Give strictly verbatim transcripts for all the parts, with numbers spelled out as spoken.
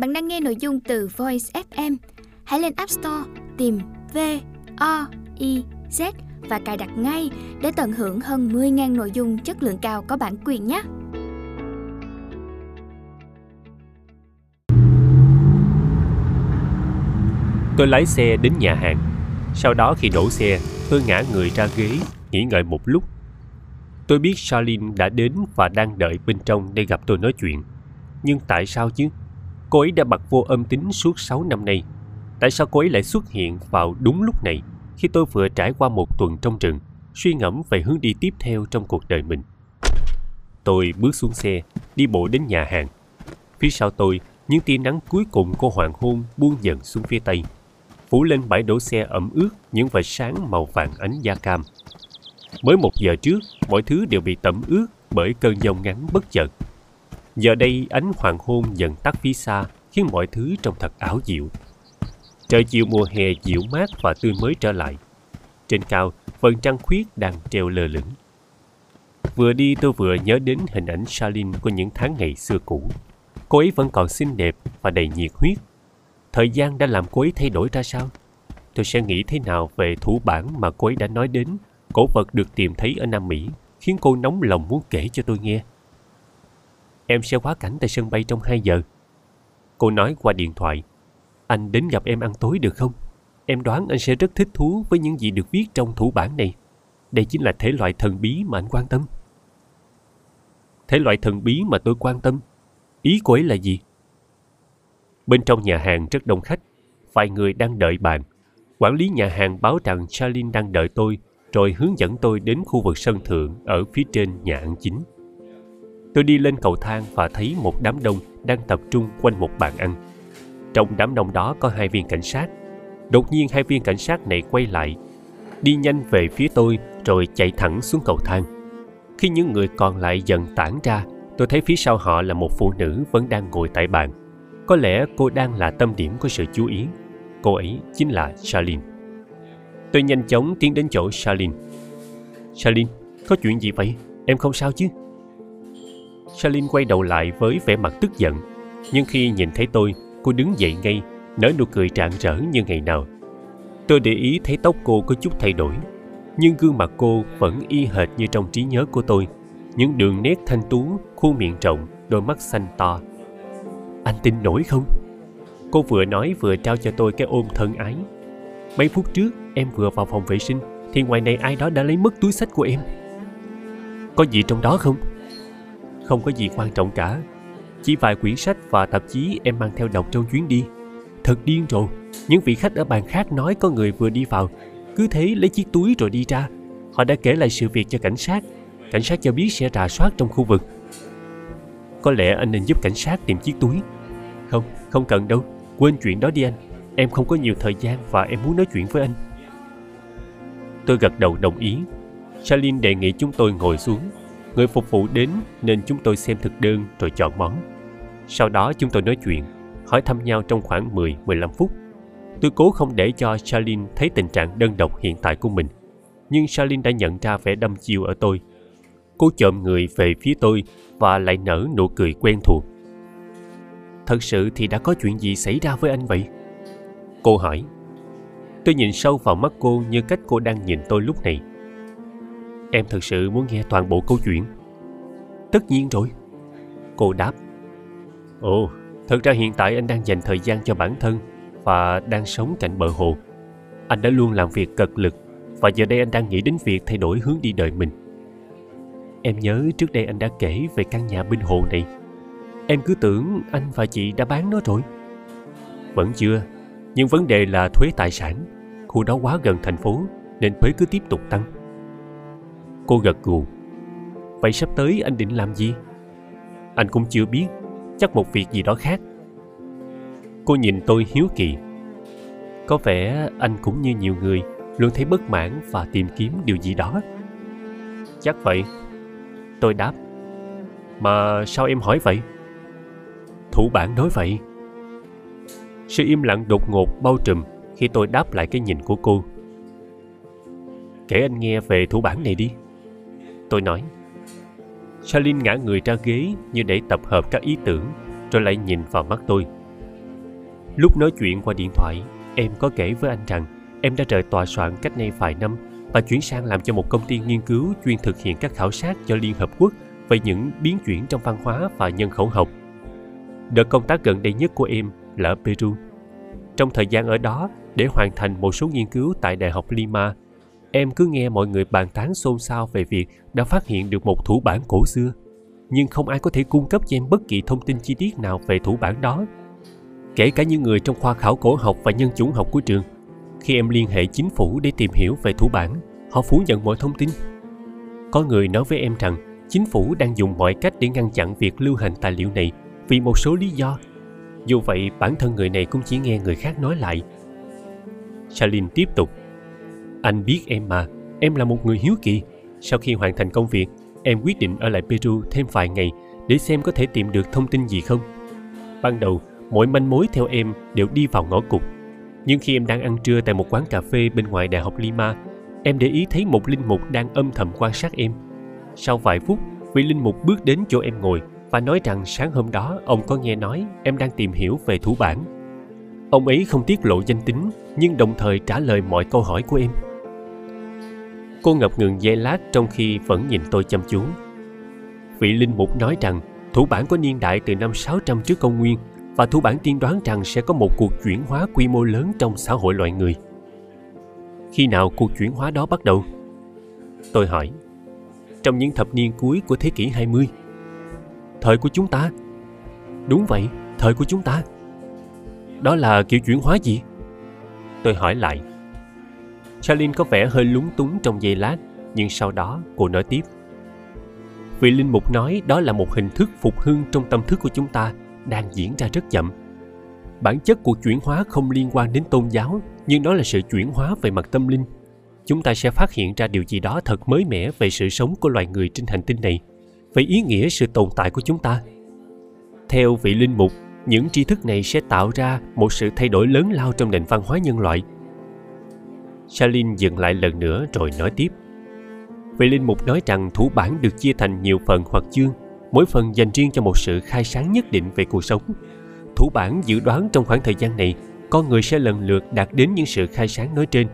Bạn đang nghe nội dung từ Voiz ép em. Hãy lên App Store tìm V O I Z và cài đặt ngay để tận hưởng hơn mười nghìn nội dung chất lượng cao có bản quyền nhé. Tôi lái xe đến nhà hàng. Sau đó khi đổ xe, tôi ngã người ra ghế, nghỉ ngơi một lúc. Tôi biết Charlene đã đến và đang đợi bên trong để gặp tôi nói chuyện. Nhưng tại sao chứ? Cô ấy đã bật vô âm tính suốt sáu năm nay. Tại sao cô ấy lại xuất hiện vào đúng lúc này, khi tôi vừa trải qua một tuần trong rừng, suy ngẫm về hướng đi tiếp theo trong cuộc đời mình? Tôi bước xuống xe, đi bộ đến nhà hàng. Phía sau tôi, những tia nắng cuối cùng của hoàng hôn buông dần xuống phía tây, phủ lên bãi đỗ xe ẩm ướt những vệt sáng màu vàng ánh da cam. Mới một giờ trước, mọi thứ đều bị tẩm ướt bởi cơn giông ngắn bất chợt. Giờ đây, ánh hoàng hôn dần tắt phía xa, khiến mọi thứ trông thật ảo diệu. Trời chiều mùa hè dịu mát và tươi mới trở lại. Trên cao, phần trăng khuyết đang treo lơ lửng. Vừa đi tôi vừa nhớ đến hình ảnh Charlene của những tháng ngày xưa cũ. Cô ấy vẫn còn xinh đẹp và đầy nhiệt huyết. Thời gian đã làm cô ấy thay đổi ra sao? Tôi sẽ nghĩ thế nào về thủ bản mà cô ấy đã nói đến, cổ vật được tìm thấy ở Nam Mỹ, khiến cô nóng lòng muốn kể cho tôi nghe. Em sẽ quá cảnh tại sân bay trong hai giờ. Cô nói qua điện thoại. Anh đến gặp em ăn tối được không? Em đoán anh sẽ rất thích thú với những gì được viết trong thủ bản này. Đây chính là thể loại thần bí mà anh quan tâm. Thể loại thần bí mà tôi quan tâm? Ý của ấy là gì? Bên trong nhà hàng rất đông khách. Vài người đang đợi bàn. Quản lý nhà hàng báo rằng Charlene đang đợi tôi, rồi hướng dẫn tôi đến khu vực sân thượng ở phía trên nhà ăn chính. Tôi đi lên cầu thang và thấy một đám đông đang tập trung quanh một bàn ăn. Trong đám đông đó có hai viên cảnh sát. Đột nhiên hai viên cảnh sát này quay lại, đi nhanh về phía tôi rồi chạy thẳng xuống cầu thang. Khi những người còn lại dần tản ra, tôi thấy phía sau họ là một phụ nữ vẫn đang ngồi tại bàn. Có lẽ cô đang là tâm điểm của sự chú ý. Cô ấy chính là Charlene. Tôi nhanh chóng tiến đến chỗ Charlene. Charlene, có chuyện gì vậy? Em không sao chứ? Charlene quay đầu lại với vẻ mặt tức giận. Nhưng khi nhìn thấy tôi, cô đứng dậy ngay, nở nụ cười rạng rỡ như ngày nào. Tôi để ý thấy tóc cô có chút thay đổi, nhưng gương mặt cô vẫn y hệt như trong trí nhớ của tôi. Những đường nét thanh tú, khuôn miệng rộng, đôi mắt xanh to. Anh tin nổi không? Cô vừa nói vừa trao cho tôi cái ôm thân ái. Mấy phút trước em vừa vào phòng vệ sinh thì ngoài này ai đó đã lấy mất túi xách của em. Có gì trong đó không? Không có gì quan trọng cả. Chỉ vài quyển sách và tạp chí em mang theo đọc trong chuyến đi. Thật điên rồ, những vị khách ở bàn khác nói có người vừa đi vào, cứ thế lấy chiếc túi rồi đi ra. Họ đã kể lại sự việc cho cảnh sát. Cảnh sát cho biết sẽ rà soát trong khu vực. Có lẽ anh nên giúp cảnh sát tìm chiếc túi. Không, không cần đâu. Quên chuyện đó đi anh. Em không có nhiều thời gian và em muốn nói chuyện với anh. Tôi gật đầu đồng ý. Charlene đề nghị chúng tôi ngồi xuống. Người phục vụ đến nên chúng tôi xem thực đơn rồi chọn món. Sau đó chúng tôi nói chuyện, hỏi thăm nhau trong khoảng mười đến mười lăm phút. Tôi cố không để cho Charlene thấy tình trạng đơn độc hiện tại của mình. Nhưng Charlene đã nhận ra vẻ đăm chiêu ở tôi. Cô chồm người về phía tôi và lại nở nụ cười quen thuộc. Thật sự thì đã có chuyện gì xảy ra với anh vậy? Cô hỏi. Tôi nhìn sâu vào mắt cô như cách cô đang nhìn tôi lúc này. Em thật sự muốn nghe toàn bộ câu chuyện? Tất nhiên rồi. Cô đáp. Ồ, thật ra hiện tại anh đang dành thời gian cho bản thân và đang sống cạnh bờ hồ. Anh đã luôn làm việc cật lực và giờ đây anh đang nghĩ đến việc thay đổi hướng đi đời mình. Em nhớ trước đây anh đã kể về căn nhà bên hồ này. Em cứ tưởng anh và chị đã bán nó rồi. Vẫn chưa. Nhưng vấn đề là thuế tài sản. Khu đó quá gần thành phố nên thuế cứ tiếp tục tăng. Cô gật gù. Vậy sắp tới anh định làm gì? Anh cũng chưa biết. Chắc một việc gì đó khác. Cô nhìn tôi hiếu kỳ. Có vẻ anh cũng như nhiều người, luôn thấy bất mãn và tìm kiếm điều gì đó. Chắc vậy. Tôi đáp. Mà sao em hỏi vậy? Thủ bản nói vậy. Sự im lặng đột ngột bao trùm khi tôi đáp lại cái nhìn của cô. Kể anh nghe về thủ bản này đi. Tôi nói. Charlene ngã người ra ghế như để tập hợp các ý tưởng, rồi lại nhìn vào mắt tôi. Lúc nói chuyện qua điện thoại, em có kể với anh rằng em đã rời tòa soạn cách nay vài năm và chuyển sang làm cho một công ty nghiên cứu chuyên thực hiện các khảo sát cho Liên Hợp Quốc về những biến chuyển trong văn hóa và nhân khẩu học. Đợt công tác gần đây nhất của em là ở Peru. Trong thời gian ở đó, để hoàn thành một số nghiên cứu tại Đại học Lima, em cứ nghe mọi người bàn tán xôn xao về việc đã phát hiện được một thủ bản cổ xưa, nhưng không ai có thể cung cấp cho em bất kỳ thông tin chi tiết nào về thủ bản đó, kể cả những người trong khoa khảo cổ học và nhân chủng học của trường. Khi em liên hệ chính phủ để tìm hiểu về thủ bản, họ phủ nhận mọi thông tin. Có người nói với em rằng chính phủ đang dùng mọi cách để ngăn chặn việc lưu hành tài liệu này vì một số lý do. Dù vậy, bản thân người này cũng chỉ nghe người khác nói lại. Charlene tiếp tục. Anh biết em mà, em là một người hiếu kỳ. Sau khi hoàn thành công việc, em quyết định ở lại Peru thêm vài ngày để xem có thể tìm được thông tin gì không. Ban đầu, mọi manh mối theo em đều đi vào ngõ cụt. Nhưng khi em đang ăn trưa tại một quán cà phê bên ngoài Đại học Lima, em để ý thấy một linh mục đang âm thầm quan sát em. Sau vài phút, vị linh mục bước đến chỗ em ngồi và nói rằng sáng hôm đó ông có nghe nói em đang tìm hiểu về thủ bản. Ông ấy không tiết lộ danh tính, nhưng đồng thời trả lời mọi câu hỏi của em. Cô ngập ngừng giây lát trong khi vẫn nhìn tôi chăm chú. Vị linh mục nói rằng thủ bản có niên đại từ năm sáu trăm trước công nguyên, và thủ bản tiên đoán rằng sẽ có một cuộc chuyển hóa quy mô lớn trong xã hội loài người. Khi nào cuộc chuyển hóa đó bắt đầu? Tôi hỏi. Trong những thập niên cuối của thế kỷ hai mươi. Thời của chúng ta? Đúng vậy, thời của chúng ta. Đó là kiểu chuyển hóa gì? Tôi hỏi lại. Charlene có vẻ hơi lúng túng trong giây lát, nhưng sau đó cô nói tiếp. Vị linh mục nói đó là một hình thức phục hưng trong tâm thức của chúng ta, đang diễn ra rất chậm. Bản chất cuộc chuyển hóa không liên quan đến tôn giáo, nhưng đó là sự chuyển hóa về mặt tâm linh. Chúng ta sẽ phát hiện ra điều gì đó thật mới mẻ về sự sống của loài người trên hành tinh này, về ý nghĩa sự tồn tại của chúng ta. Theo vị linh mục, những tri thức này sẽ tạo ra một sự thay đổi lớn lao trong nền văn hóa nhân loại. Salin dừng lại lần nữa rồi nói tiếp. Vị linh mục nói rằng thủ bản được chia thành nhiều phần hoặc chương, mỗi phần dành riêng cho một sự khai sáng nhất định về cuộc sống. Thủ bản dự đoán trong khoảng thời gian này, con người sẽ lần lượt đạt đến những sự khai sáng nói trên,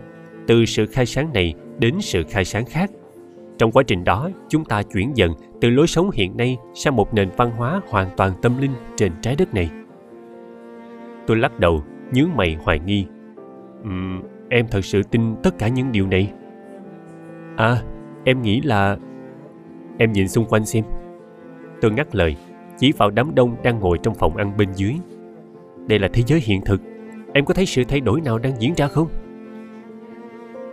từ sự khai sáng này đến sự khai sáng khác. Trong quá trình đó, chúng ta chuyển dần từ lối sống hiện nay sang một nền văn hóa hoàn toàn tâm linh trên trái đất này. Tôi lắc đầu, nhướng mày hoài nghi. Uhm, em thật sự tin tất cả những điều này? À, em nghĩ là... Em nhìn xung quanh xem. Tôi ngắt lời, chỉ vào đám đông đang ngồi trong phòng ăn bên dưới. Đây là thế giới hiện thực. Em có thấy sự thay đổi nào đang diễn ra không?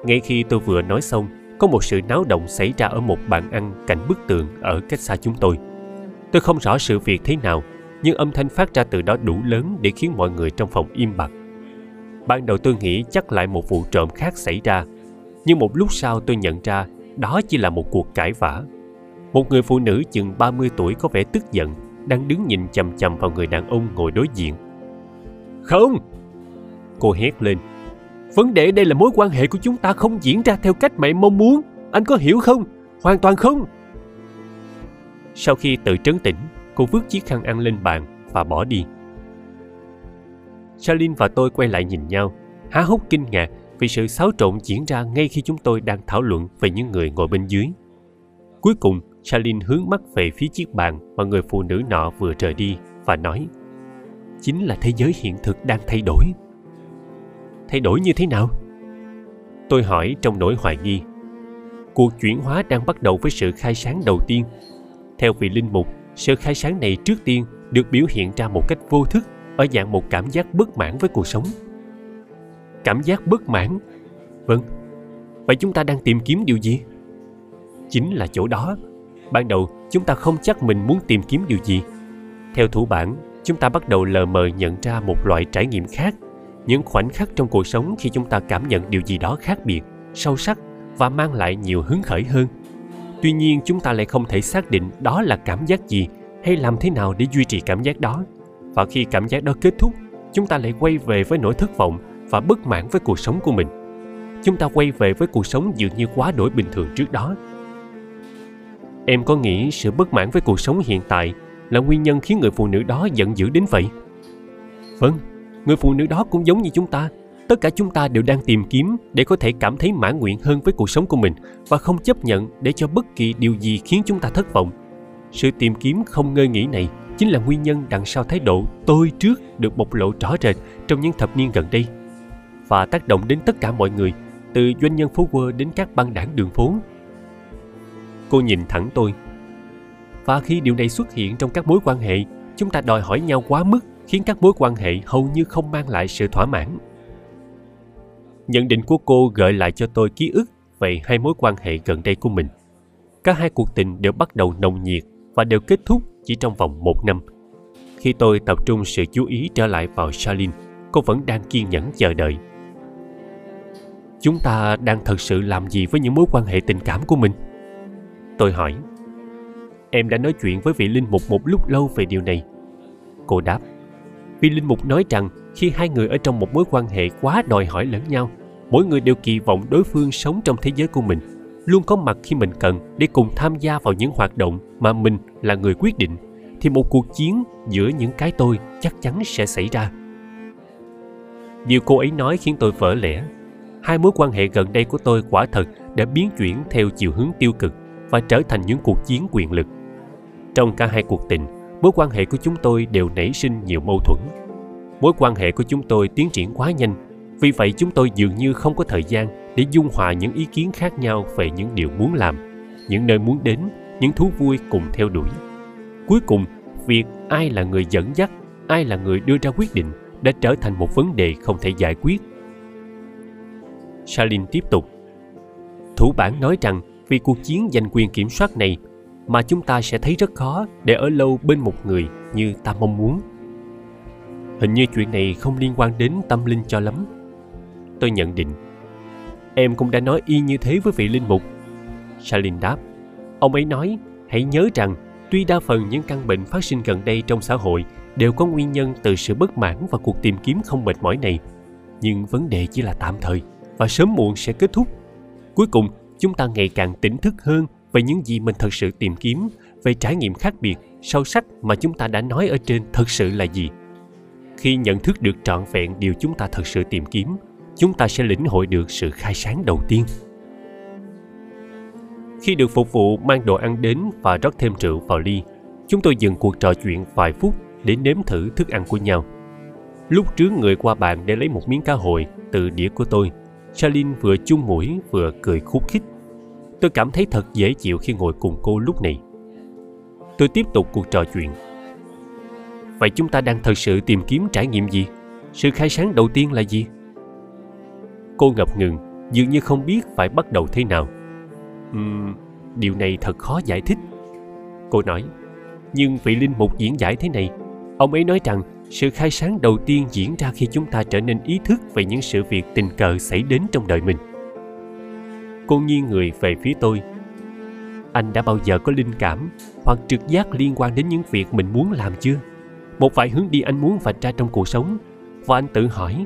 Ngay khi tôi vừa nói xong, có một sự náo động xảy ra ở một bàn ăn cạnh bức tường ở cách xa chúng tôi. Tôi không rõ sự việc thế nào, nhưng âm thanh phát ra từ đó đủ lớn để khiến mọi người trong phòng im bặt. Ban đầu tôi nghĩ chắc lại một vụ trộm khác xảy ra, nhưng một lúc sau tôi nhận ra đó chỉ là một cuộc cãi vã. Một người phụ nữ chừng ba mươi tuổi có vẻ tức giận, đang đứng nhìn chằm chằm vào người đàn ông ngồi đối diện. Không! Cô hét lên. Vấn đề đây là mối quan hệ của chúng ta không diễn ra theo cách mẹ mong muốn. Anh có hiểu không? Hoàn toàn không! Sau khi tự trấn tĩnh, cô vứt chiếc khăn ăn lên bàn và bỏ đi. Charlene và tôi quay lại nhìn nhau, há hốc kinh ngạc vì sự xáo trộn diễn ra ngay khi chúng tôi đang thảo luận về những người ngồi bên dưới. Cuối cùng, Charlene hướng mắt về phía chiếc bàn mà người phụ nữ nọ vừa rời đi và nói, chính là thế giới hiện thực đang thay đổi. Thay đổi như thế nào? Tôi hỏi trong nỗi hoài nghi. Cuộc chuyển hóa đang bắt đầu với sự khai sáng đầu tiên. Theo vị linh mục, sự khai sáng này trước tiên được biểu hiện ra một cách vô thức ở dạng một cảm giác bất mãn với cuộc sống. Cảm giác bất mãn? Vâng. Vậy chúng ta đang tìm kiếm điều gì? Chính là chỗ đó. Ban đầu, chúng ta không chắc mình muốn tìm kiếm điều gì. Theo thủ bản, chúng ta bắt đầu lờ mờ nhận ra một loại trải nghiệm khác, những khoảnh khắc trong cuộc sống khi chúng ta cảm nhận điều gì đó khác biệt, sâu sắc và mang lại nhiều hứng khởi hơn. Tuy nhiên, chúng ta lại không thể xác định đó là cảm giác gì hay làm thế nào để duy trì cảm giác đó. Và khi cảm giác đó kết thúc, chúng ta lại quay về với nỗi thất vọng và bất mãn với cuộc sống của mình. Chúng ta quay về với cuộc sống dường như quá đổi bình thường trước đó. Em có nghĩ sự bất mãn với cuộc sống hiện tại là nguyên nhân khiến người phụ nữ đó giận dữ đến vậy? Vâng, Người phụ nữ đó cũng giống như chúng ta. Tất cả chúng ta đều đang tìm kiếm để có thể cảm thấy mãn nguyện hơn với cuộc sống của mình và không chấp nhận để cho bất kỳ điều gì khiến chúng ta thất vọng. Sự tìm kiếm không ngơi nghỉ này chính là nguyên nhân đằng sau thái độ tôi trước được bộc lộ rõ rệt trong những thập niên gần đây và tác động đến tất cả mọi người, từ doanh nhân phố quê đến các băng đảng đường phố. Cô nhìn thẳng tôi. Và khi điều này xuất hiện trong các mối quan hệ, chúng ta đòi hỏi nhau quá mức khiến các mối quan hệ hầu như không mang lại sự thỏa mãn. Nhận định của cô gợi lại cho tôi ký ức về hai mối quan hệ gần đây của mình. Cả hai cuộc tình đều bắt đầu nồng nhiệt và đều kết thúc chỉ trong vòng một năm. Khi tôi tập trung sự chú ý trở lại vào Charlene, cô vẫn đang kiên nhẫn chờ đợi. Chúng ta đang thật sự làm gì với những mối quan hệ tình cảm của mình? Tôi hỏi. Em đã nói chuyện với vị linh mục một lúc lâu về điều này. Cô đáp. Vị linh mục nói rằng khi hai người ở trong một mối quan hệ quá đòi hỏi lẫn nhau, mỗi người đều kỳ vọng đối phương sống trong thế giới của mình, luôn có mặt khi mình cần để cùng tham gia vào những hoạt động mà mình là người quyết định, thì một cuộc chiến giữa những cái tôi chắc chắn sẽ xảy ra. Điều cô ấy nói khiến tôi vỡ lẽ. Hai mối quan hệ gần đây của tôi quả thật đã biến chuyển theo chiều hướng tiêu cực và trở thành những cuộc chiến quyền lực. Trong cả hai cuộc tình, mối quan hệ của chúng tôi đều nảy sinh nhiều mâu thuẫn. Mối quan hệ của chúng tôi tiến triển quá nhanh, vì vậy chúng tôi dường như không có thời gian để dung hòa những ý kiến khác nhau về những điều muốn làm, những nơi muốn đến, những thú vui cùng theo đuổi. Cuối cùng, việc ai là người dẫn dắt, ai là người đưa ra quyết định đã trở thành một vấn đề không thể giải quyết. Salin tiếp tục. Thủ bản nói rằng vì cuộc chiến giành quyền kiểm soát này mà chúng ta sẽ thấy rất khó để ở lâu bên một người như ta mong muốn. Hình như chuyện này không liên quan đến tâm linh cho lắm, tôi nhận định. Em cũng đã nói y như thế với vị linh mục, Charlene đáp. Ông ấy nói, hãy nhớ rằng tuy đa phần những căn bệnh phát sinh gần đây trong xã hội đều có nguyên nhân từ sự bất mãn và cuộc tìm kiếm không mệt mỏi này, nhưng vấn đề chỉ là tạm thời và sớm muộn sẽ kết thúc. Cuối cùng, chúng ta ngày càng tỉnh thức hơn về những gì mình thật sự tìm kiếm, về trải nghiệm khác biệt, sâu sắc mà chúng ta đã nói ở trên thật sự là gì. Khi nhận thức được trọn vẹn điều chúng ta thật sự tìm kiếm, chúng ta sẽ lĩnh hội được sự khai sáng đầu tiên. Khi được phục vụ mang đồ ăn đến và rót thêm rượu vào ly, chúng tôi dừng cuộc trò chuyện vài phút để nếm thử thức ăn của nhau. Lúc trướng người qua bàn để lấy một miếng cá hồi từ đĩa của tôi, Charlene vừa chung mũi vừa cười khúc khích. Tôi cảm thấy thật dễ chịu khi ngồi cùng cô lúc này. Tôi tiếp tục cuộc trò chuyện. Vậy chúng ta đang thật sự tìm kiếm trải nghiệm gì? Sự khai sáng đầu tiên là gì? Cô ngập ngừng, dường như không biết phải bắt đầu thế nào. Uhm, điều này thật khó giải thích, cô nói. Nhưng vị linh mục diễn giải thế này. Ông ấy nói rằng sự khai sáng đầu tiên diễn ra khi chúng ta trở nên ý thức về những sự việc tình cờ xảy đến trong đời mình. Cô nghiêng người về phía tôi. Anh đã bao giờ có linh cảm hoặc trực giác liên quan đến những việc mình muốn làm chưa? Một vài hướng đi anh muốn vạch ra trong cuộc sống, và anh tự hỏi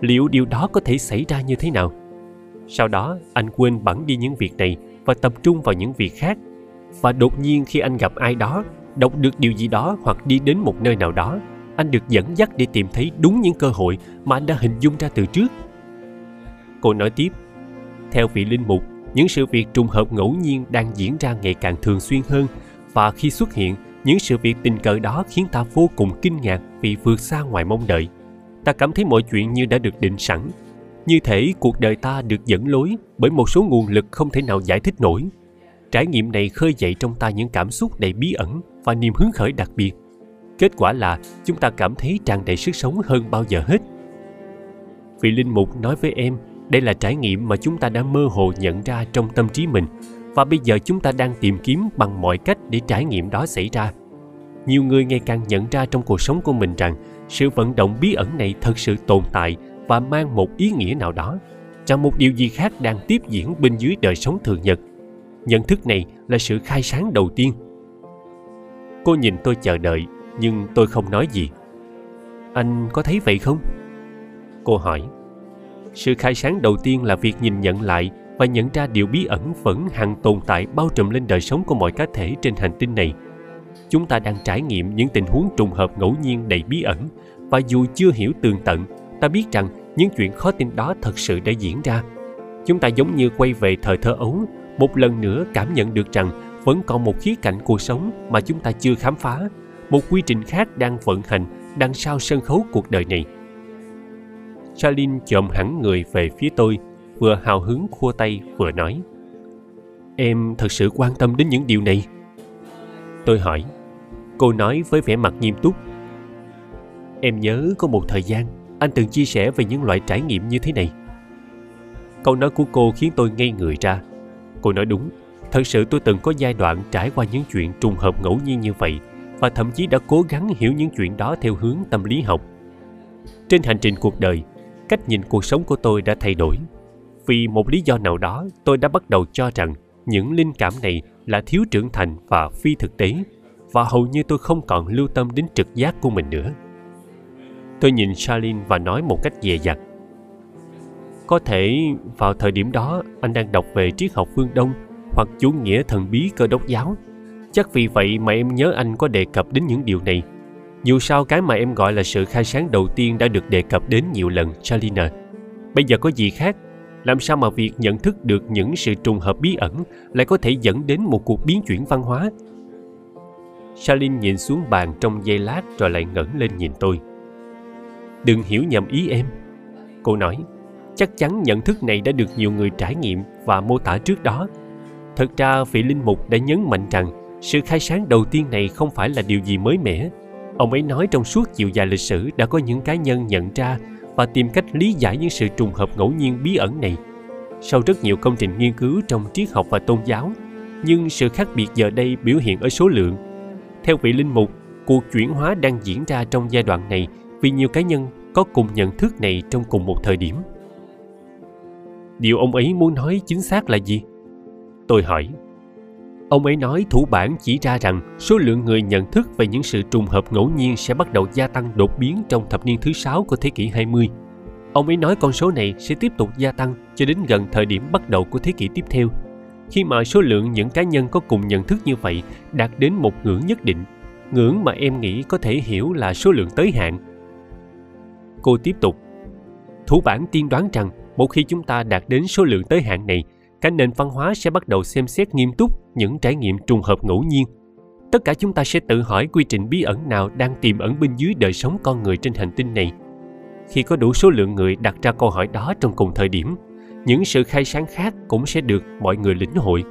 liệu điều đó có thể xảy ra như thế nào. Sau đó anh quên bẵng đi những việc này và tập trung vào những việc khác. Và đột nhiên khi anh gặp ai đó, đọc được điều gì đó hoặc đi đến một nơi nào đó, anh được dẫn dắt để tìm thấy đúng những cơ hội mà anh đã hình dung ra từ trước. Cô nói tiếp. Theo vị linh mục, những sự việc trùng hợp ngẫu nhiên đang diễn ra ngày càng thường xuyên hơn, và khi xuất hiện, những sự việc tình cờ đó khiến ta vô cùng kinh ngạc vì vượt xa ngoài mong đợi. Ta cảm thấy mọi chuyện như đã được định sẵn. Như thể cuộc đời ta được dẫn lối bởi một số nguồn lực không thể nào giải thích nổi. Trải nghiệm này khơi dậy trong ta những cảm xúc đầy bí ẩn và niềm hứng khởi đặc biệt. Kết quả là chúng ta cảm thấy tràn đầy sức sống hơn bao giờ hết. Vị linh mục nói với em, đây là trải nghiệm mà chúng ta đã mơ hồ nhận ra trong tâm trí mình, và bây giờ chúng ta đang tìm kiếm bằng mọi cách để trải nghiệm đó xảy ra. Nhiều người ngày càng nhận ra trong cuộc sống của mình rằng sự vận động bí ẩn này thật sự tồn tại và mang một ý nghĩa nào đó, rằng một điều gì khác đang tiếp diễn bên dưới đời sống thường nhật. Nhận thức này là sự khai sáng đầu tiên. Cô nhìn tôi chờ đợi, nhưng tôi không nói gì. Anh có thấy vậy không? Cô hỏi. Sự khai sáng đầu tiên là việc nhìn nhận lại và nhận ra điều bí ẩn vẫn hằng tồn tại bao trùm lên đời sống của mọi cá thể trên hành tinh này. Chúng ta đang trải nghiệm những tình huống trùng hợp ngẫu nhiên đầy bí ẩn và dù chưa hiểu tường tận, ta biết rằng những chuyện khó tin đó thật sự đã diễn ra. Chúng ta giống như quay về thời thơ ấu, một lần nữa cảm nhận được rằng vẫn còn một khía cạnh cuộc sống mà chúng ta chưa khám phá, một quy trình khác đang vận hành đằng sau sân khấu cuộc đời này. Charlene chồm hẳn người về phía tôi, vừa hào hứng khua tay vừa nói: "Em thật sự quan tâm đến những điều này?" Tôi hỏi. Cô nói với vẻ mặt nghiêm túc: "Em nhớ có một thời gian anh từng chia sẻ về những loại trải nghiệm như thế này." Câu nói của cô khiến tôi ngây người ra. Cô nói đúng, thật sự tôi từng có giai đoạn trải qua những chuyện trùng hợp ngẫu nhiên như vậy, và thậm chí đã cố gắng hiểu những chuyện đó theo hướng tâm lý học. Trên hành trình cuộc đời, cách nhìn cuộc sống của tôi đã thay đổi. Vì một lý do nào đó, tôi đã bắt đầu cho rằng những linh cảm này là thiếu trưởng thành và phi thực tế, và hầu như tôi không còn lưu tâm đến trực giác của mình nữa. Tôi nhìn Charlene và nói một cách dè dặt: "Có thể vào thời điểm đó anh đang đọc về triết học phương Đông hoặc chủ nghĩa thần bí Cơ Đốc giáo. Chắc vì vậy mà em nhớ anh có đề cập đến những điều này. Dù sao cái mà em gọi là sự khai sáng đầu tiên đã được đề cập đến nhiều lần, Charlene. Bây giờ có gì khác? Làm sao mà việc nhận thức được những sự trùng hợp bí ẩn lại có thể dẫn đến một cuộc biến chuyển văn hóa?" Charlene nhìn xuống bàn trong giây lát rồi lại ngẩng lên nhìn tôi. "Đừng hiểu nhầm ý em," cô nói. "Chắc chắn nhận thức này đã được nhiều người trải nghiệm và mô tả trước đó. Thật ra vị linh mục đã nhấn mạnh rằng sự khai sáng đầu tiên này không phải là điều gì mới mẻ. Ông ấy nói trong suốt chiều dài lịch sử đã có những cá nhân nhận ra và tìm cách lý giải những sự trùng hợp ngẫu nhiên bí ẩn này. Sau rất nhiều công trình nghiên cứu trong triết học và tôn giáo, nhưng sự khác biệt giờ đây biểu hiện ở số lượng. Theo vị linh mục, cuộc chuyển hóa đang diễn ra trong giai đoạn này vì nhiều cá nhân có cùng nhận thức này trong cùng một thời điểm." "Điều ông ấy muốn nói chính xác là gì?" tôi hỏi. "Ông ấy nói thủ bản chỉ ra rằng số lượng người nhận thức về những sự trùng hợp ngẫu nhiên sẽ bắt đầu gia tăng đột biến trong thập niên thứ sáu của thế kỷ hai mươi. Ông ấy nói con số này sẽ tiếp tục gia tăng cho đến gần thời điểm bắt đầu của thế kỷ tiếp theo, khi mà số lượng những cá nhân có cùng nhận thức như vậy đạt đến một ngưỡng nhất định, ngưỡng mà em nghĩ có thể hiểu là số lượng tới hạn." Cô tiếp tục: "Thủ bản tiên đoán rằng một khi chúng ta đạt đến số lượng tới hạn này, cả nền văn hóa sẽ bắt đầu xem xét nghiêm túc những trải nghiệm trùng hợp ngẫu nhiên. Tất cả chúng ta sẽ tự hỏi quy trình bí ẩn nào đang tiềm ẩn bên dưới đời sống con người trên hành tinh này. Khi có đủ số lượng người đặt ra câu hỏi đó trong cùng thời điểm, những sự khai sáng khác cũng sẽ được mọi người lĩnh hội.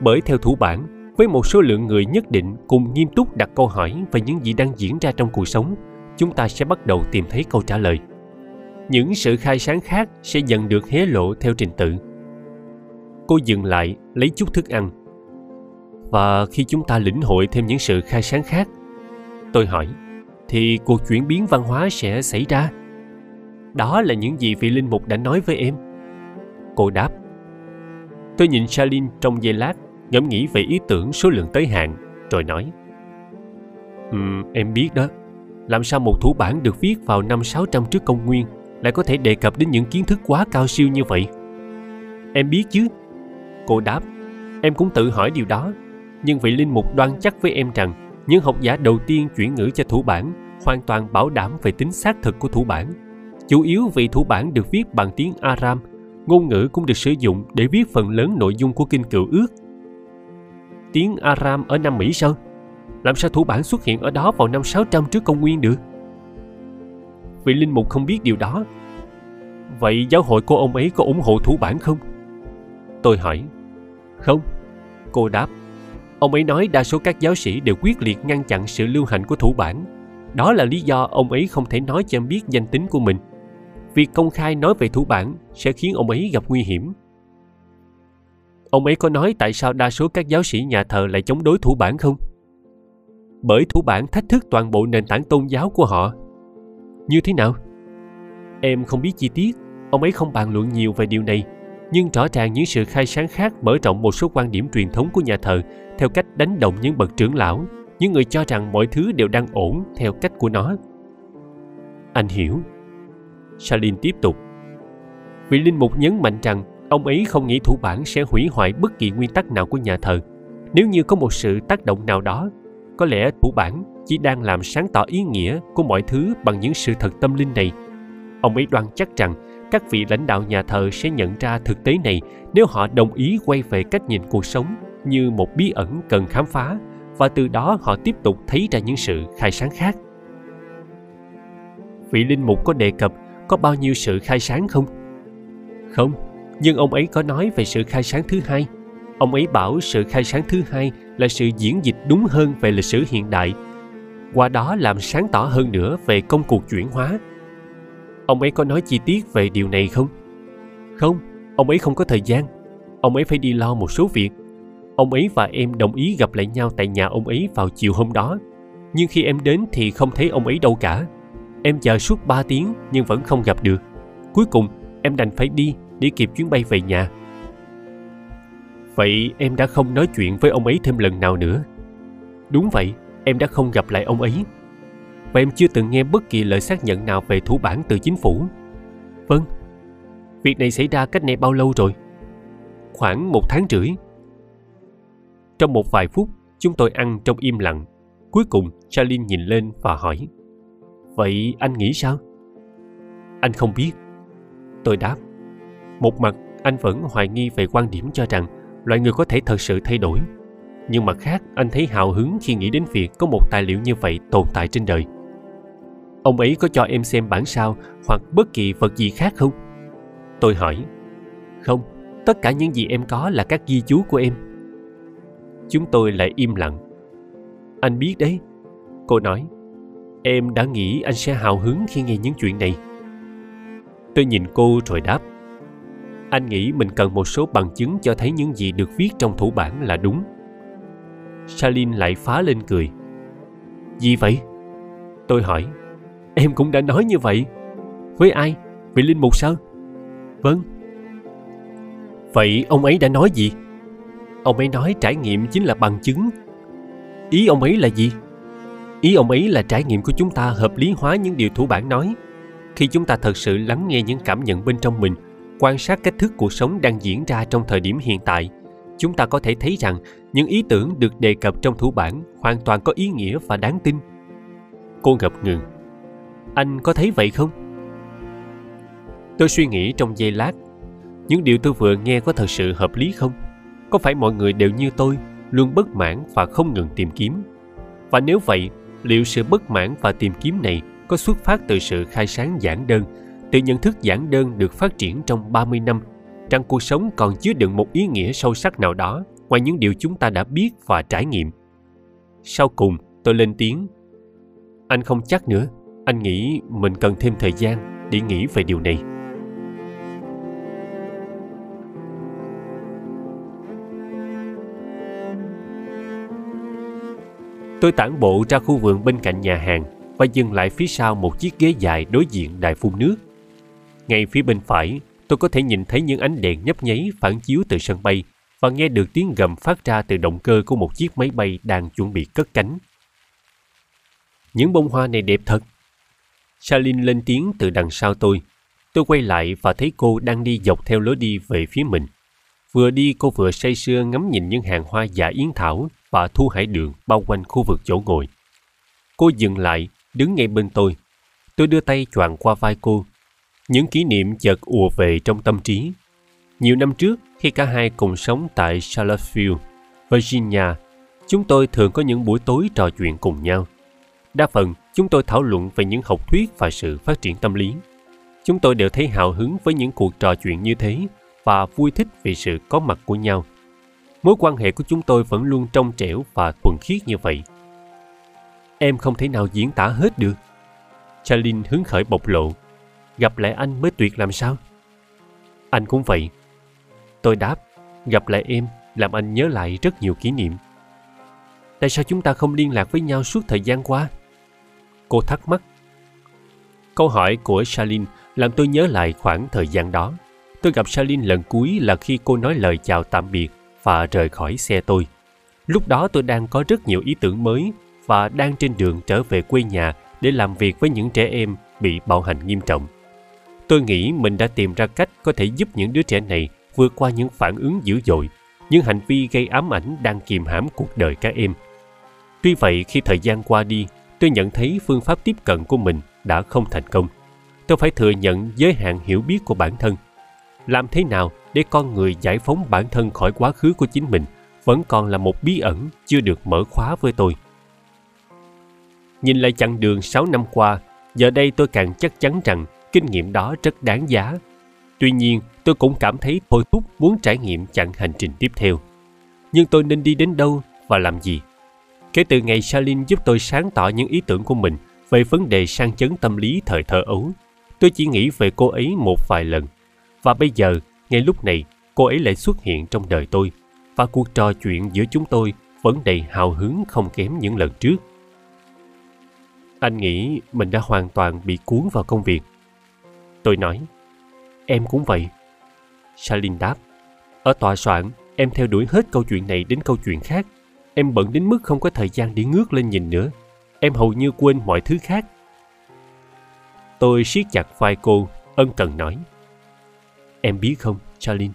Bởi theo thủ bản, với một số lượng người nhất định cùng nghiêm túc đặt câu hỏi về những gì đang diễn ra trong cuộc sống, chúng ta sẽ bắt đầu tìm thấy câu trả lời. Những sự khai sáng khác sẽ dần được hé lộ theo trình tự." Cô dừng lại, lấy chút thức ăn. "Và khi chúng ta lĩnh hội thêm những sự khai sáng khác," tôi hỏi, "thì cuộc chuyển biến văn hóa sẽ xảy ra?" "Đó là những gì vị linh mục đã nói với em," cô đáp. Tôi nhìn Charlene trong giây lát, ngẫm nghĩ về ý tưởng số lượng tới hạn, rồi nói: um, "Em biết đó, làm sao một thủ bản được viết vào năm sáu trăm trước công nguyên lại có thể đề cập đến những kiến thức quá cao siêu như vậy?" "Em biết chứ," cô đáp. "Em cũng tự hỏi điều đó. Nhưng vị linh mục đoan chắc với em rằng những học giả đầu tiên chuyển ngữ cho thủ bản hoàn toàn bảo đảm về tính xác thực của thủ bản. Chủ yếu vì thủ bản được viết bằng tiếng Aram, ngôn ngữ cũng được sử dụng để viết phần lớn nội dung của kinh cựu ước." "Tiếng Aram ở Nam Mỹ sao? Làm sao thủ bản xuất hiện ở đó vào năm sáu trăm trước công nguyên được?" "Vị linh mục không biết điều đó." "Vậy giáo hội của ông ấy có ủng hộ thủ bản không?" tôi hỏi. "Không," cô đáp. "Ông ấy nói đa số các giáo sĩ đều quyết liệt ngăn chặn sự lưu hành của thủ bản. Đó là lý do ông ấy không thể nói cho em biết danh tính của mình. Việc công khai nói về thủ bản sẽ khiến ông ấy gặp nguy hiểm." "Ông ấy có nói tại sao đa số các giáo sĩ nhà thờ lại chống đối thủ bản không?" "Bởi thủ bản thách thức toàn bộ nền tảng tôn giáo của họ." "Như thế nào?" "Em không biết chi tiết, ông ấy không bàn luận nhiều về điều này. Nhưng rõ ràng những sự khai sáng khác mở rộng một số quan điểm truyền thống của nhà thờ theo cách đánh động những bậc trưởng lão, những người cho rằng mọi thứ đều đang ổn theo cách của nó." "Anh hiểu," Charlene tiếp tục. "Vị linh mục nhấn mạnh rằng ông ấy không nghĩ thủ bản sẽ hủy hoại bất kỳ nguyên tắc nào của nhà thờ. Nếu như có một sự tác động nào đó, có lẽ thủ bản chỉ đang làm sáng tỏ ý nghĩa của mọi thứ bằng những sự thật tâm linh này. Ông ấy đoan chắc rằng các vị lãnh đạo nhà thờ sẽ nhận ra thực tế này nếu họ đồng ý quay về cách nhìn cuộc sống như một bí ẩn cần khám phá, và từ đó họ tiếp tục thấy ra những sự khai sáng khác. Vị linh mục có đề cập có bao nhiêu sự khai sáng không? Không, nhưng ông ấy có nói về sự khai sáng thứ hai. Ông ấy bảo sự khai sáng thứ hai là sự diễn dịch đúng hơn về lịch sử hiện đại, qua đó làm sáng tỏ hơn nữa về công cuộc chuyển hóa. Ông ấy có nói chi tiết về điều này không? Không, ông ấy không có thời gian. Ông ấy phải đi lo một số việc. Ông ấy và em đồng ý gặp lại nhau tại nhà ông ấy vào chiều hôm đó. Nhưng khi em đến thì không thấy ông ấy đâu cả. Em chờ suốt ba tiếng nhưng vẫn không gặp được. Cuối cùng, em đành phải đi để kịp chuyến bay về nhà. Vậy em đã không nói chuyện với ông ấy thêm lần nào nữa? Đúng vậy, em đã không gặp lại ông ấy. Và em chưa từng nghe bất kỳ lời xác nhận nào về thủ bản từ chính phủ. Vâng. Việc này xảy ra cách này bao lâu rồi? Khoảng một tháng rưỡi. Trong một vài phút, chúng tôi ăn trong im lặng. Cuối cùng, Charlene nhìn lên và hỏi: Vậy anh nghĩ sao? Anh không biết. Tôi đáp. Một mặt, anh vẫn hoài nghi về quan điểm cho rằng loài người có thể thật sự thay đổi. Nhưng mặt khác, anh thấy hào hứng khi nghĩ đến việc có một tài liệu như vậy tồn tại trên đời. Ông ấy có cho em xem bản sao hoặc bất kỳ vật gì khác không? Tôi hỏi. Không, tất cả những gì em có là các ghi chú của em. Chúng tôi lại im lặng. Anh biết đấy, cô nói. Em đã nghĩ anh sẽ hào hứng khi nghe những chuyện này. Tôi nhìn cô rồi đáp. Anh nghĩ mình cần một số bằng chứng cho thấy những gì được viết trong thủ bản là đúng. Charlene lại phá lên cười. Gì vậy? Tôi hỏi. Em cũng đã nói như vậy. Với ai? Vị linh mục sao? Vâng. Vậy ông ấy đã nói gì? Ông ấy nói trải nghiệm chính là bằng chứng. Ý ông ấy là gì? Ý ông ấy là trải nghiệm của chúng ta hợp lý hóa những điều thủ bản nói. Khi chúng ta thật sự lắng nghe những cảm nhận bên trong mình, quan sát cách thức cuộc sống đang diễn ra trong thời điểm hiện tại, chúng ta có thể thấy rằng những ý tưởng được đề cập trong thủ bản hoàn toàn có ý nghĩa và đáng tin. Cô ngập ngừng. Anh có thấy vậy không? Tôi suy nghĩ trong giây lát. Những điều tôi vừa nghe có thật sự hợp lý không? Có phải mọi người đều như tôi, luôn bất mãn và không ngừng tìm kiếm? Và nếu vậy, liệu sự bất mãn và tìm kiếm này có xuất phát từ sự khai sáng giản đơn, từ nhận thức giản đơn được phát triển trong ba mươi năm, rằng cuộc sống còn chứa đựng một ý nghĩa sâu sắc nào đó ngoài những điều chúng ta đã biết và trải nghiệm? Sau cùng, tôi lên tiếng. Anh không chắc nữa, anh nghĩ mình cần thêm thời gian để nghĩ về điều này. Tôi tản bộ ra khu vườn bên cạnh nhà hàng và dừng lại phía sau một chiếc ghế dài đối diện đài phun nước. Ngay phía bên phải, tôi có thể nhìn thấy những ánh đèn nhấp nháy phản chiếu từ sân bay và nghe được tiếng gầm phát ra từ động cơ của một chiếc máy bay đang chuẩn bị cất cánh. Những bông hoa này đẹp thật. Salin lên tiếng từ đằng sau tôi. Tôi quay lại và thấy cô đang đi dọc theo lối đi về phía mình. Vừa đi, cô vừa say sưa ngắm nhìn những hàng hoa giả yến thảo và thu hải đường bao quanh khu vực chỗ ngồi. Cô dừng lại, đứng ngay bên tôi. Tôi đưa tay choàng qua vai cô. Những kỷ niệm chợt ùa về trong tâm trí. Nhiều năm trước, khi cả hai cùng sống tại Charlottesville, Virginia, chúng tôi thường có những buổi tối trò chuyện cùng nhau. Đa phần, chúng tôi thảo luận về những học thuyết và sự phát triển tâm lý. Chúng tôi đều thấy hào hứng với những cuộc trò chuyện như thế và vui thích vì sự có mặt của nhau. Mối quan hệ của chúng tôi vẫn luôn trong trẻo và thuần khiết như vậy. Em không thể nào diễn tả hết được. Charlene hứng khởi bộc lộ. Gặp lại anh mới tuyệt làm sao? Anh cũng vậy. Tôi đáp. Gặp lại em làm anh nhớ lại rất nhiều kỷ niệm. Tại sao chúng ta không liên lạc với nhau suốt thời gian qua? Cô thắc mắc. Câu hỏi của Charlene làm tôi nhớ lại khoảng thời gian đó. Tôi gặp Charlene lần cuối là khi cô nói lời chào tạm biệt và rời khỏi xe tôi. Lúc đó tôi đang có rất nhiều ý tưởng mới và đang trên đường trở về quê nhà để làm việc với những trẻ em bị bạo hành nghiêm trọng. Tôi nghĩ mình đã tìm ra cách có thể giúp những đứa trẻ này vượt qua những phản ứng dữ dội, những hành vi gây ám ảnh đang kìm hãm cuộc đời các em. Tuy vậy, khi thời gian qua đi, tôi nhận thấy phương pháp tiếp cận của mình đã không thành công. Tôi phải thừa nhận giới hạn hiểu biết của bản thân. Làm thế nào để con người giải phóng bản thân khỏi quá khứ của chính mình vẫn còn là một bí ẩn chưa được mở khóa với tôi. Nhìn lại chặng đường sáu năm qua, giờ đây tôi càng chắc chắn rằng kinh nghiệm đó rất đáng giá. Tuy nhiên, tôi cũng cảm thấy thôi thúc muốn trải nghiệm chặng hành trình tiếp theo. Nhưng tôi nên đi đến đâu và làm gì? Kể từ ngày Charlene giúp tôi sáng tỏ những ý tưởng của mình về vấn đề sang chấn tâm lý thời thơ ấu, tôi chỉ nghĩ về cô ấy một vài lần. Và bây giờ, ngay lúc này, cô ấy lại xuất hiện trong đời tôi, và cuộc trò chuyện giữa chúng tôi vẫn đầy hào hứng không kém những lần trước. Anh nghĩ mình đã hoàn toàn bị cuốn vào công việc. Tôi nói, em cũng vậy. Salin đáp, ở tòa soạn, em theo đuổi hết câu chuyện này đến câu chuyện khác. Em bận đến mức không có thời gian để ngước lên nhìn nữa. Em hầu như quên mọi thứ khác. Tôi siết chặt vai cô, ân cần nói, em biết không, Charlene,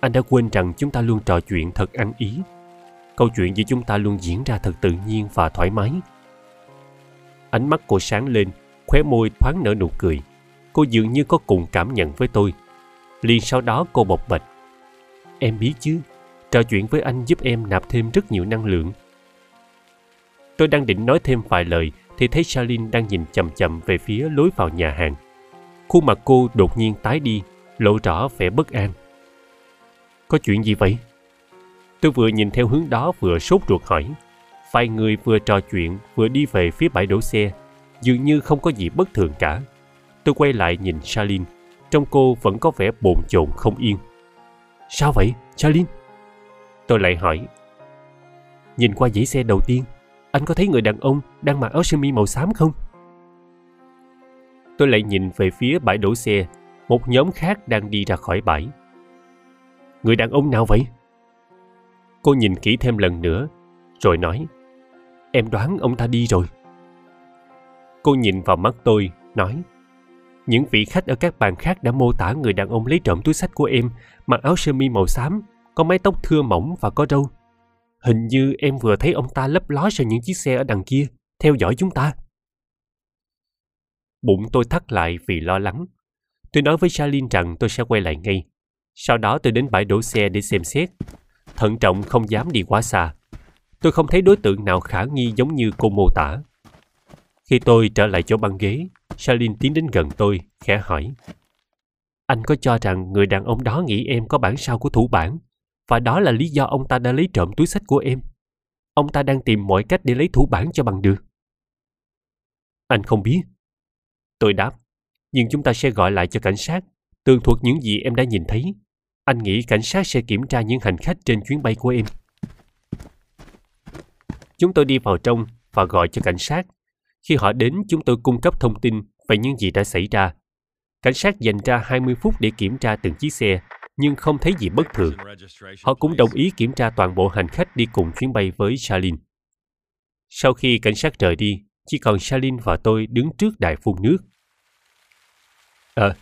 anh đã quên rằng chúng ta luôn trò chuyện thật ăn ý. Câu chuyện giữa chúng ta luôn diễn ra thật tự nhiên và thoải mái. Ánh mắt cô sáng lên, khóe môi thoáng nở nụ cười. Cô dường như có cùng cảm nhận với tôi. Liền sau đó cô bộc bạch, em biết chứ, trò chuyện với anh giúp em nạp thêm rất nhiều năng lượng. Tôi đang định nói thêm vài lời thì thấy Charlene đang nhìn chằm chằm về phía lối vào nhà hàng. Khuôn mặt cô đột nhiên tái đi, lộ rõ vẻ bất an. Có chuyện gì vậy? Tôi vừa nhìn theo hướng đó vừa sốt ruột hỏi. Vài người vừa trò chuyện vừa đi về phía bãi đổ xe, dường như không có gì bất thường cả. Tôi quay lại nhìn Charlene, trong cô vẫn có vẻ bồn chồn không yên. Sao vậy, Charlene? Tôi lại hỏi. Nhìn qua dãy xe đầu tiên, anh có thấy người đàn ông đang mặc áo sơ mi màu xám không? Tôi lại nhìn về phía bãi đổ xe. Một nhóm khác đang đi ra khỏi bãi. Người đàn ông nào vậy? Cô nhìn kỹ thêm lần nữa, rồi nói, em đoán ông ta đi rồi. Cô nhìn vào mắt tôi, nói, những vị khách ở các bàn khác đã mô tả người đàn ông lấy trộm túi xách của em, mặc áo sơ mi màu xám, có mái tóc thưa mỏng và có râu. Hình như em vừa thấy ông ta lấp ló sau những chiếc xe ở đằng kia, theo dõi chúng ta. Bụng tôi thắt lại vì lo lắng. Tôi nói với Charlene rằng tôi sẽ quay lại ngay. Sau đó tôi đến bãi đổ xe để xem xét. Thận trọng không dám đi quá xa. Tôi không thấy đối tượng nào khả nghi giống như cô mô tả. Khi tôi trở lại chỗ băng ghế, Charlene tiến đến gần tôi, khẽ hỏi. Anh có cho rằng người đàn ông đó nghĩ em có bản sao của thủ bản, và đó là lý do ông ta đã lấy trộm túi xách của em. Ông ta đang tìm mọi cách để lấy thủ bản cho bằng được. Anh không biết. Tôi đáp. Nhưng chúng ta sẽ gọi lại cho cảnh sát, tường thuật những gì em đã nhìn thấy. Anh nghĩ cảnh sát sẽ kiểm tra những hành khách trên chuyến bay của em. Chúng tôi đi vào trong và gọi cho cảnh sát. Khi họ đến, chúng tôi cung cấp thông tin về những gì đã xảy ra. Cảnh sát dành ra hai mươi phút để kiểm tra từng chiếc xe, nhưng không thấy gì bất thường. Họ cũng đồng ý kiểm tra toàn bộ hành khách đi cùng chuyến bay với Charlene. Sau khi cảnh sát rời đi, chỉ còn Charlene và tôi đứng trước đài phun nước. Ờ, à,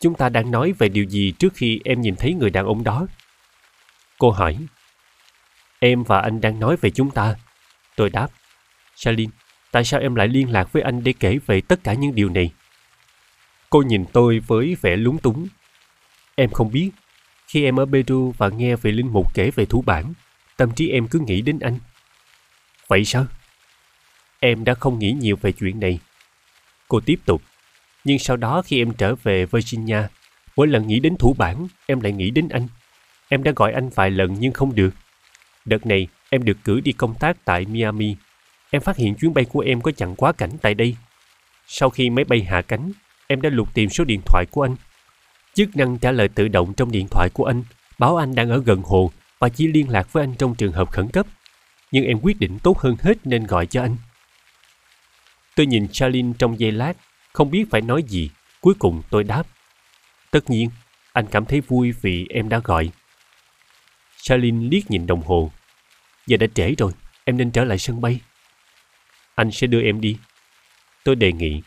chúng ta đang nói về điều gì trước khi em nhìn thấy người đàn ông đó? Cô hỏi. Em và anh đang nói về chúng ta. Tôi đáp. Charlene, tại sao em lại liên lạc với anh để kể về tất cả những điều này? Cô nhìn tôi với vẻ lúng túng. Em không biết. Khi em ở Peru và nghe về Linh Mục kể về thủ bản, tâm trí em cứ nghĩ đến anh. Vậy sao? Em đã không nghĩ nhiều về chuyện này. Cô tiếp tục. Nhưng sau đó khi em trở về Virginia, mỗi lần nghĩ đến thủ bản, em lại nghĩ đến anh. Em đã gọi anh vài lần nhưng không được. Đợt này, em được cử đi công tác tại Miami. Em phát hiện chuyến bay của em có chặn quá cảnh tại đây. Sau khi máy bay hạ cánh, em đã lục tìm số điện thoại của anh. Chức năng trả lời tự động trong điện thoại của anh báo anh đang ở gần hồ và chỉ liên lạc với anh trong trường hợp khẩn cấp. Nhưng em quyết định tốt hơn hết nên gọi cho anh. Tôi nhìn Charlene trong giây lát. Không biết phải nói gì, cuối cùng tôi đáp. Tất nhiên, anh cảm thấy vui vì em đã gọi. Charlene liếc nhìn đồng hồ. Giờ đã trễ rồi, em nên trở lại sân bay. Anh sẽ đưa em đi. Tôi đề nghị.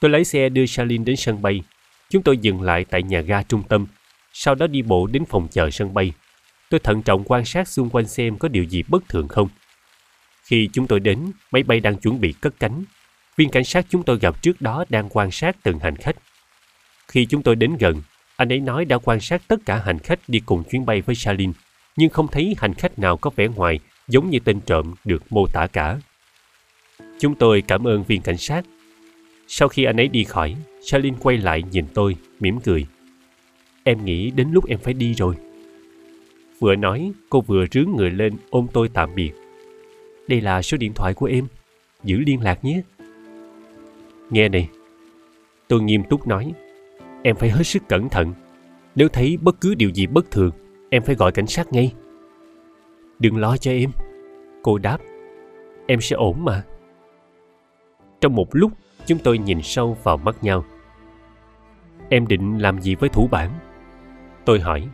Tôi lái xe đưa Charlene đến sân bay. Chúng tôi dừng lại tại nhà ga trung tâm, sau đó đi bộ đến phòng chờ sân bay. Tôi thận trọng quan sát xung quanh xem có điều gì bất thường không. Khi chúng tôi đến, máy bay đang chuẩn bị cất cánh. Viên cảnh sát chúng tôi gặp trước đó đang quan sát từng hành khách. Khi chúng tôi đến gần, anh ấy nói đã quan sát tất cả hành khách đi cùng chuyến bay với Salin, nhưng không thấy hành khách nào có vẻ ngoài giống như tên trộm được mô tả cả. Chúng tôi cảm ơn viên cảnh sát. Sau khi anh ấy đi khỏi, Charlene quay lại nhìn tôi, mỉm cười. Em nghĩ đến lúc em phải đi rồi. Vừa nói, cô vừa rướn người lên ôm tôi tạm biệt. Đây là số điện thoại của em, giữ liên lạc nhé. Nghe này, tôi nghiêm túc nói, em phải hết sức cẩn thận. Nếu thấy bất cứ điều gì bất thường, em phải gọi cảnh sát ngay. Đừng lo cho em, cô đáp. Em sẽ ổn mà. Trong một lúc, chúng tôi nhìn sâu vào mắt nhau. Em định làm gì với thủ bản? Tôi hỏi.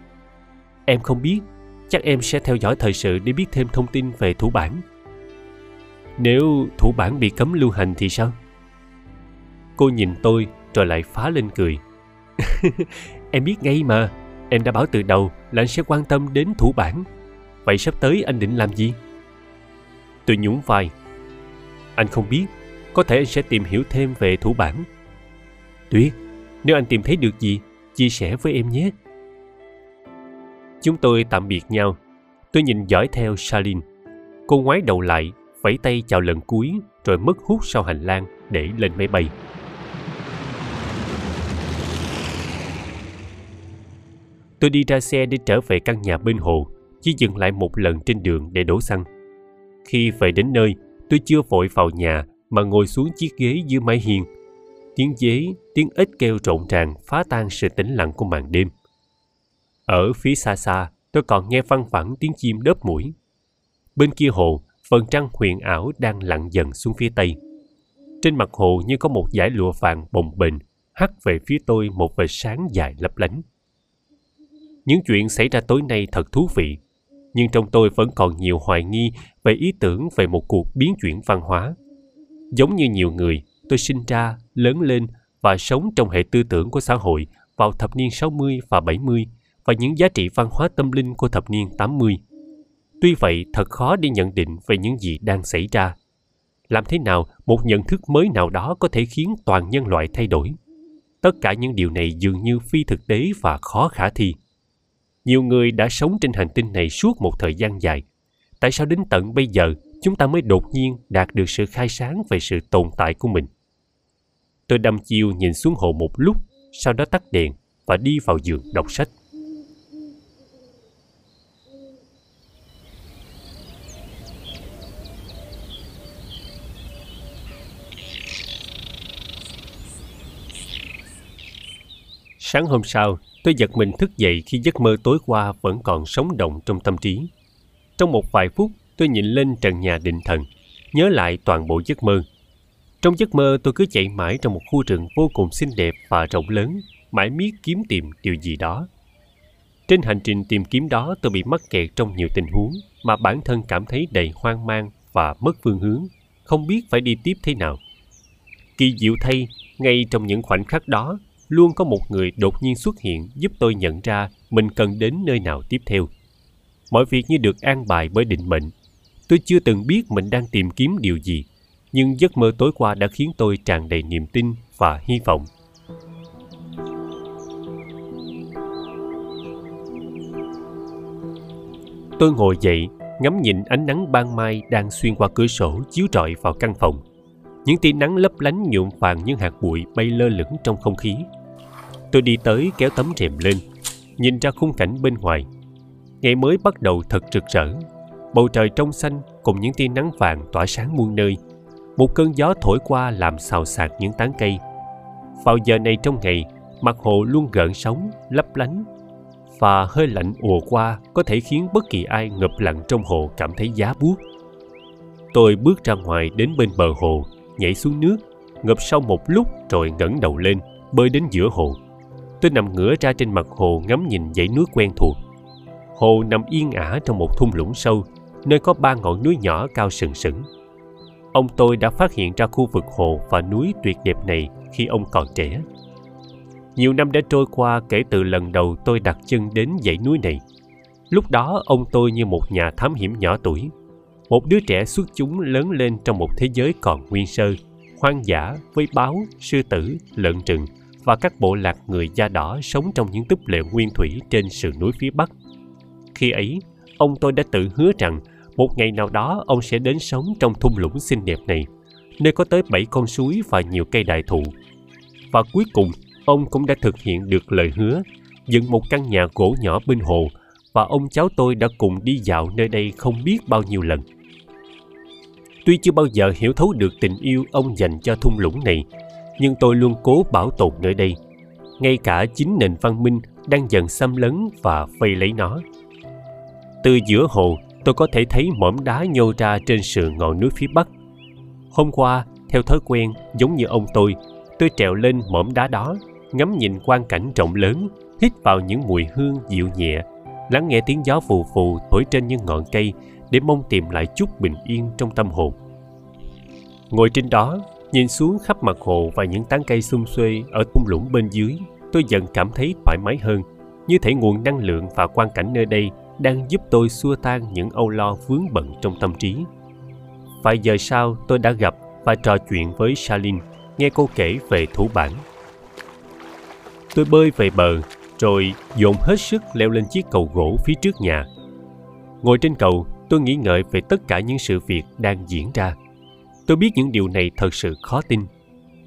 Em không biết, chắc em sẽ theo dõi thời sự để biết thêm thông tin về thủ bản. Nếu thủ bản bị cấm lưu hành thì sao? Cô nhìn tôi rồi lại phá lên cười. Em biết ngay mà, em đã bảo từ đầu là anh sẽ quan tâm đến thủ bản. Vậy sắp tới anh định làm gì? Tôi nhún vai. Anh không biết. Có thể anh sẽ tìm hiểu thêm về thủ bản. Tuyệt, nếu anh tìm thấy được gì, chia sẻ với em nhé. Chúng tôi tạm biệt nhau. Tôi nhìn dõi theo Charlene. Cô ngoái đầu lại, vẫy tay chào lần cuối, rồi mất hút sau hành lang để lên máy bay. Tôi đi ra xe để trở về căn nhà bên hồ, chỉ dừng lại một lần trên đường để đổ xăng. Khi về đến nơi, tôi chưa vội vào nhà, mà ngồi xuống chiếc ghế dưới mái hiên. Tiếng dế, tiếng ếch kêu rộn ràng phá tan sự tĩnh lặng của màn đêm. Ở phía xa xa, tôi còn nghe văng vẳng tiếng chim đớp mũi. Bên kia hồ, phần trăng huyền ảo đang lặn dần xuống phía tây. Trên mặt hồ như có một dải lụa vàng bồng bềnh hắt về phía tôi một vệt sáng dài lấp lánh. Những chuyện xảy ra tối nay thật thú vị, nhưng trong tôi vẫn còn nhiều hoài nghi về ý tưởng về một cuộc biến chuyển văn hóa. Giống như nhiều người, tôi sinh ra, lớn lên và sống trong hệ tư tưởng của xã hội vào thập niên sáu mươi và bảy mươi và những giá trị văn hóa tâm linh của thập niên tám mươi. Tuy vậy, thật khó để nhận định về những gì đang xảy ra. Làm thế nào một nhận thức mới nào đó có thể khiến toàn nhân loại thay đổi? Tất cả những điều này dường như phi thực tế và khó khả thi. Nhiều người đã sống trên hành tinh này suốt một thời gian dài. Tại sao đến tận bây giờ, chúng ta mới đột nhiên đạt được sự khai sáng về sự tồn tại của mình? Tôi đăm chiêu nhìn xuống hồ một lúc, sau đó tắt đèn và đi vào giường đọc sách. Sáng hôm sau, tôi giật mình thức dậy khi giấc mơ tối qua vẫn còn sống động trong tâm trí. Trong một vài phút, tôi nhìn lên trần nhà định thần, nhớ lại toàn bộ giấc mơ. Trong giấc mơ tôi cứ chạy mãi trong một khu rừng vô cùng xinh đẹp và rộng lớn, mãi miết kiếm tìm điều gì đó. Trên hành trình tìm kiếm đó tôi bị mắc kẹt trong nhiều tình huống mà bản thân cảm thấy đầy hoang mang và mất phương hướng, không biết phải đi tiếp thế nào. Kỳ diệu thay, ngay trong những khoảnh khắc đó, luôn có một người đột nhiên xuất hiện giúp tôi nhận ra mình cần đến nơi nào tiếp theo. Mọi việc như được an bài bởi định mệnh. Tôi chưa từng biết mình đang tìm kiếm điều gì, nhưng giấc mơ tối qua đã khiến tôi tràn đầy niềm tin và hy vọng. Tôi ngồi dậy, ngắm nhìn ánh nắng ban mai đang xuyên qua cửa sổ chiếu rọi vào căn phòng. Những tia nắng lấp lánh nhuộm vàng những hạt bụi bay lơ lửng trong không khí. Tôi đi tới kéo tấm rèm lên, nhìn ra khung cảnh bên ngoài. Ngày mới bắt đầu thật rực rỡ. Bầu trời trong xanh cùng những tia nắng vàng tỏa sáng muôn nơi. Một cơn gió thổi qua làm xào xạc những tán cây. Vào giờ này trong ngày, mặt hồ luôn gợn sóng, lấp lánh. Và hơi lạnh ùa qua có thể khiến bất kỳ ai ngập lặng trong hồ cảm thấy giá buốt. Tôi bước ra ngoài đến bên bờ hồ, nhảy xuống nước, ngập sau một lúc rồi ngẩng đầu lên, bơi đến giữa hồ. Tôi nằm ngửa ra trên mặt hồ ngắm nhìn dãy nước quen thuộc. Hồ nằm yên ả trong một thung lũng sâu, nơi có ba ngọn núi nhỏ cao sừng sững. Ông tôi đã phát hiện ra khu vực hồ và núi tuyệt đẹp này khi ông còn trẻ. Nhiều năm đã trôi qua kể từ lần đầu tôi đặt chân đến dãy núi này. Lúc đó ông tôi như một nhà thám hiểm nhỏ tuổi. một đứa trẻ xuất chúng lớn lên trong một thế giới còn nguyên sơ, hoang dã với báo, sư tử, lợn rừng và các bộ lạc người da đỏ sống trong những túp lều nguyên thủy trên sườn núi phía Bắc. Khi ấy, ông tôi đã tự hứa rằng một ngày nào đó ông sẽ đến sống trong thung lũng xinh đẹp này, nơi có tới bảy con suối và nhiều cây đại thụ. Và cuối cùng, ông cũng đã thực hiện được lời hứa, dựng một căn nhà gỗ nhỏ bên hồ, và ông cháu tôi đã cùng đi dạo nơi đây không biết bao nhiêu lần. Tuy chưa bao giờ hiểu thấu được tình yêu ông dành cho thung lũng này, nhưng tôi luôn cố bảo tồn nơi đây, ngay cả chính nền văn minh đang dần xâm lấn và vây lấy nó. Từ giữa hồ, tôi có thể thấy mỏm đá nhô ra trên sườn ngọn núi phía Bắc. Hôm qua, theo thói quen, giống như ông tôi, tôi trèo lên mỏm đá đó, ngắm nhìn quang cảnh rộng lớn, hít vào những mùi hương dịu nhẹ, lắng nghe tiếng gió phù phù thổi trên những ngọn cây để mong tìm lại chút bình yên trong tâm hồn. Ngồi trên đó, nhìn xuống khắp mặt hồ và những tán cây xum xuê ở thung lũng bên dưới, tôi dần cảm thấy thoải mái hơn, như thể nguồn năng lượng và quang cảnh nơi đây đang giúp tôi xua tan những âu lo vướng bận trong tâm trí. Vài giờ sau, tôi đã gặp và trò chuyện với Charlene, nghe cô kể về thú bản. Tôi bơi về bờ, rồi dồn hết sức leo lên chiếc cầu gỗ phía trước nhà. Ngồi trên cầu, tôi nghĩ ngợi về tất cả những sự việc đang diễn ra. Tôi biết những điều này thật sự khó tin.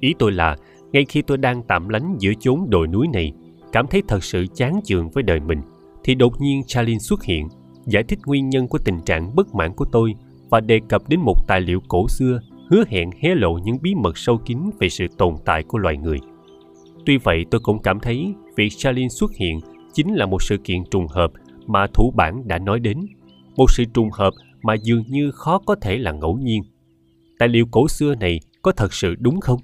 Ý tôi là, ngay khi tôi đang tạm lánh giữa chốn đồi núi này, cảm thấy thật sự chán chường với đời mình, thì đột nhiên Charlene xuất hiện, giải thích nguyên nhân của tình trạng bất mãn của tôi và đề cập đến một tài liệu cổ xưa hứa hẹn hé lộ những bí mật sâu kín về sự tồn tại của loài người. Tuy vậy, tôi cũng cảm thấy việc Charlene xuất hiện chính là một sự kiện trùng hợp mà thủ bản đã nói đến, một sự trùng hợp mà dường như khó có thể là ngẫu nhiên. Tài liệu cổ xưa này có thật sự đúng không?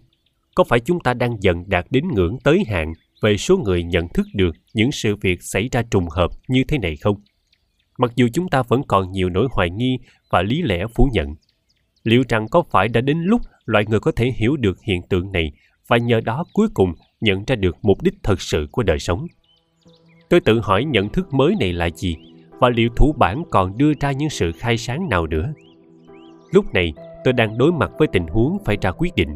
Có phải chúng ta đang dần đạt đến ngưỡng tới hạn về số người nhận thức được những sự việc xảy ra trùng hợp như thế này không? Mặc dù chúng ta vẫn còn nhiều nỗi hoài nghi và lý lẽ phủ nhận, liệu rằng có phải đã đến lúc loài người có thể hiểu được hiện tượng này và nhờ đó cuối cùng nhận ra được mục đích thật sự của đời sống? Tôi tự hỏi nhận thức mới này là gì và liệu thủ bản còn đưa ra những sự khai sáng nào nữa? Lúc này, tôi đang đối mặt với tình huống phải ra quyết định.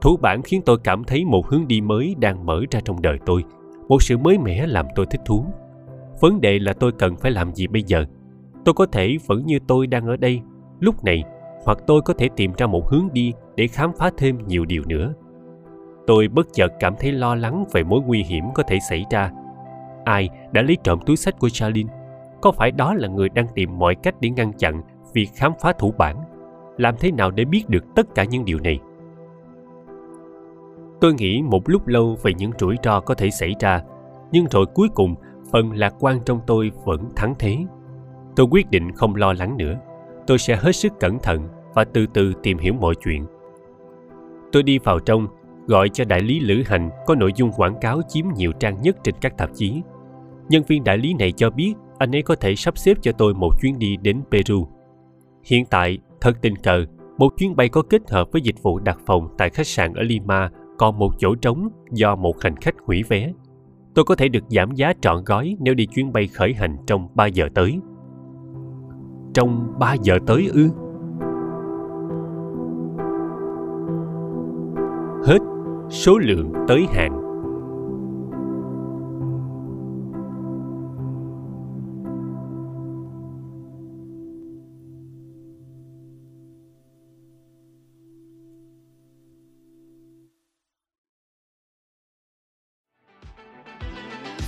Thủ bản khiến tôi cảm thấy một hướng đi mới đang mở ra trong đời tôi, một sự mới mẻ làm tôi thích thú. Vấn đề là tôi cần phải làm gì bây giờ? Tôi có thể vẫn như tôi đang ở đây, lúc này, hoặc tôi có thể tìm ra một hướng đi để khám phá thêm nhiều điều nữa. Tôi bất chợt cảm thấy lo lắng về mối nguy hiểm có thể xảy ra. Ai đã lấy trộm túi xách của Charlene? Có phải đó là người đang tìm mọi cách để ngăn chặn việc khám phá thủ bản? Làm thế nào để biết được tất cả những điều này? Tôi nghĩ một lúc lâu về những rủi ro có thể xảy ra, nhưng rồi cuối cùng, phần lạc quan trong tôi vẫn thắng thế. Tôi quyết định không lo lắng nữa. Tôi sẽ hết sức cẩn thận và từ từ tìm hiểu mọi chuyện. Tôi đi vào trong, gọi cho đại lý lữ hành có nội dung quảng cáo chiếm nhiều trang nhất trên các tạp chí. Nhân viên đại lý này cho biết anh ấy có thể sắp xếp cho tôi một chuyến đi đến Peru. Hiện tại, thật tình cờ, một chuyến bay có kết hợp với dịch vụ đặt phòng tại khách sạn ở Lima còn một chỗ trống do một hành khách hủy vé. Tôi có thể được giảm giá trọn gói nếu đi chuyến bay khởi hành trong ba giờ tới. Trong ba giờ tới ư? Hết số lượng tới hạn.